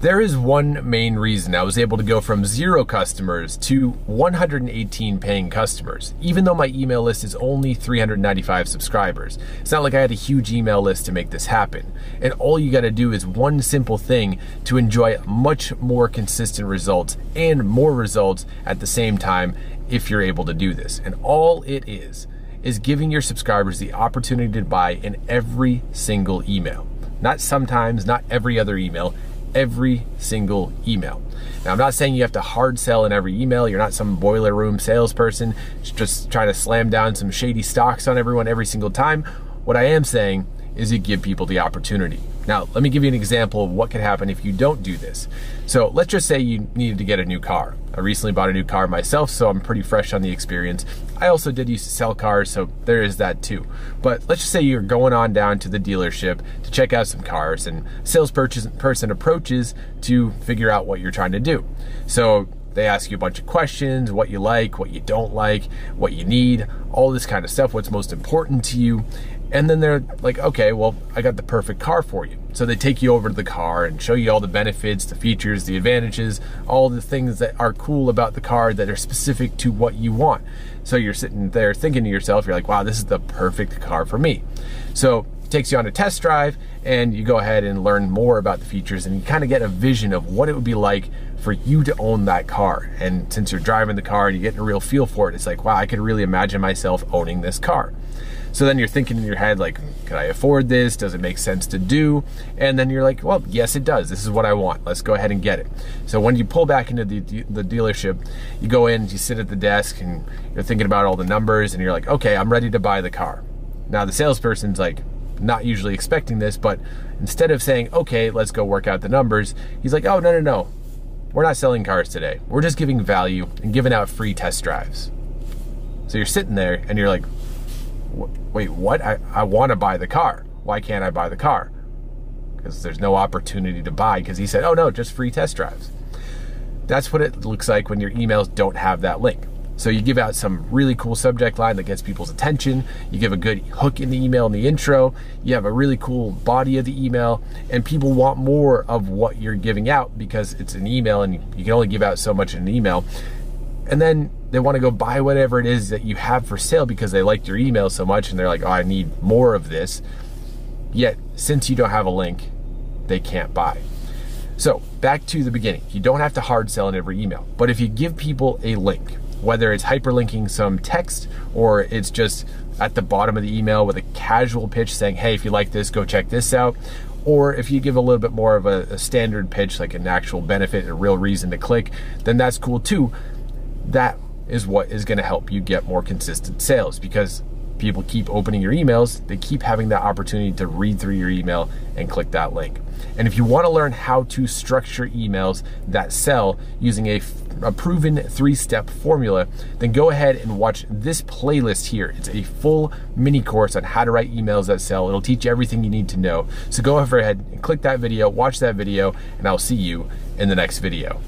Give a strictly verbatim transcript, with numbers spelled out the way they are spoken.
There is one main reason I was able to go from zero customers to one hundred eighteen paying customers, even though my email list is only three hundred ninety-five subscribers. It's not like I had a huge email list to make this happen. And all you gotta do is one simple thing to enjoy much more consistent results and more results at the same time if you're able to do this. And all it is, is giving your subscribers the opportunity to buy in every single email. Not sometimes, not every other email, every single email. Now, I'm not saying you have to hard sell in every email. You're not some boiler room salesperson just trying to slam down some shady stocks on everyone every single time. What I am saying is you give people the opportunity. Now, let me give you an example of what could happen if you don't do this. So let's just say you needed to get a new car. I recently bought a new car myself, so I'm pretty fresh on the experience. I also did used to sell cars, so there is that too. But let's just say you're going on down to the dealership to check out some cars, and a salesperson approaches to figure out what you're trying to do. So they ask you a bunch of questions, what you like, what you don't like, what you need, all this kind of stuff, what's most important to you. And then they're like, okay, well, I got the perfect car for you. So they take you over to the car and show you all the benefits, the features, the advantages, all the things that are cool about the car that are specific to what you want. So you're sitting there thinking to yourself, you're like, wow, this is the perfect car for me. So it takes you on a test drive and you go ahead and learn more about the features, and you kind of get a vision of what it would be like for you to own that car. And since you're driving the car and you're getting a real feel for it, it's like, wow, I could really imagine myself owning this car. So then you're thinking in your head, like, can I afford this? Does it make sense to do? And then you're like, well, yes, it does. This is what I want. Let's go ahead and get it. So when you pull back into the, the dealership, you go in, you sit at the desk, and you're thinking about all the numbers, and you're like, okay, I'm ready to buy the car. Now the salesperson's like, not usually expecting this, but instead of saying, okay, let's go work out the numbers, he's like, oh, no, no, no. We're not selling cars today. We're just giving value and giving out free test drives. So you're sitting there and you're like, wait, what? I, I want to buy the car. Why can't I buy the car? Because there's no opportunity to buy because he said, oh no, just free test drives. That's what it looks like when your emails don't have that link. So you give out some really cool subject line that gets people's attention. You give a good hook in the email in the intro. You have a really cool body of the email, and people want more of what you're giving out because it's an email and you can only give out so much in an email. And then they want to go buy whatever it is that you have for sale because they liked your email so much and they're like, oh, I need more of this. Yet, since you don't have a link, they can't buy. So back to the beginning, you don't have to hard sell in every email, but if you give people a link, whether it's hyperlinking some text or it's just at the bottom of the email with a casual pitch saying, hey, if you like this, go check this out. Or if you give a little bit more of a, a standard pitch, like an actual benefit, a real reason to click, then that's cool too. That is what is going to help you get more consistent sales because people keep opening your emails. They keep having that opportunity to read through your email and click that link. And if you want to learn how to structure emails that sell using a, a proven three-step formula, then go ahead and watch this playlist here. It's a full mini course on how to write emails that sell. It'll teach you everything you need to know. So go ahead and click that video, watch that video, and I'll see you in the next video.